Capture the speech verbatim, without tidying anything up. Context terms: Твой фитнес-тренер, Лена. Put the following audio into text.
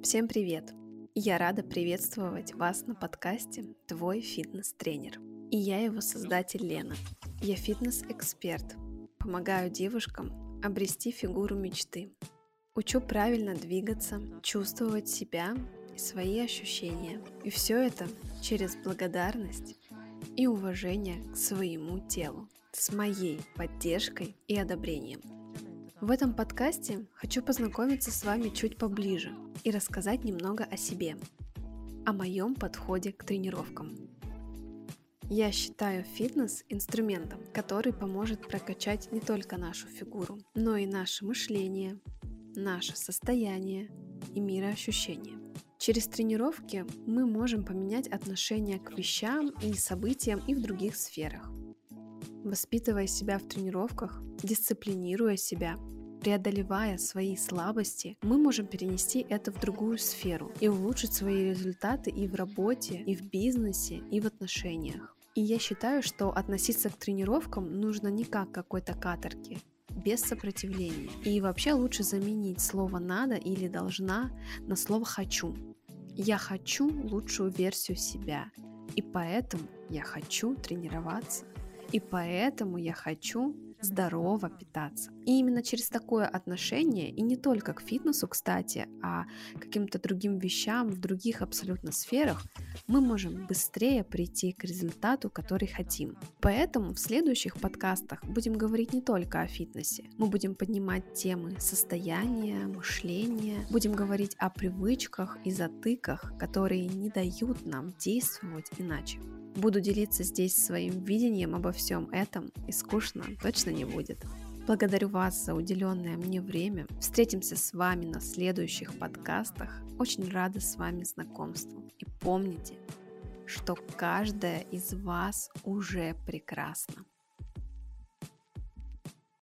Всем привет! Я рада приветствовать вас на подкасте «Твой фитнес-тренер». И я его создатель Лена. Я фитнес-эксперт. Помогаю девушкам обрести фигуру мечты. Учу правильно двигаться, чувствовать себя и свои ощущения. И все это через благодарность и уважение к своему телу, с моей поддержкой и одобрением. В этом подкасте хочу познакомиться с вами чуть поближе и рассказать немного о себе, о моем подходе к тренировкам. Я считаю фитнес инструментом, который поможет прокачать не только нашу фигуру, но и наше мышление, наше состояние и мироощущение. Через тренировки мы можем поменять отношение к вещам и событиям и в других сферах. Воспитывая себя в тренировках, дисциплинируя себя, преодолевая свои слабости, мы можем перенести это в другую сферу и улучшить свои результаты и в работе, и в бизнесе, и в отношениях. И я считаю, что относиться к тренировкам нужно не как к какой-то каторге, без сопротивления. И вообще лучше заменить слово «надо» или «должна» на слово «хочу». Я хочу лучшую версию себя, и поэтому я хочу тренироваться. И поэтому я хочу здорово питаться. И именно через такое отношение, и не только к фитнесу, кстати, а к каким-то другим вещам в других абсолютно сферах, мы можем быстрее прийти к результату, который хотим. Поэтому в следующих подкастах будем говорить не только о фитнесе. Мы будем поднимать темы состояния, мышления, будем говорить о привычках и затыках, которые не дают нам действовать иначе. Буду делиться здесь своим видением обо всем этом, и скучно точно не будет. Благодарю вас за уделенное мне время. Встретимся с вами на следующих подкастах. Очень рада с вами знакомству. И помните, что каждая из вас уже прекрасна.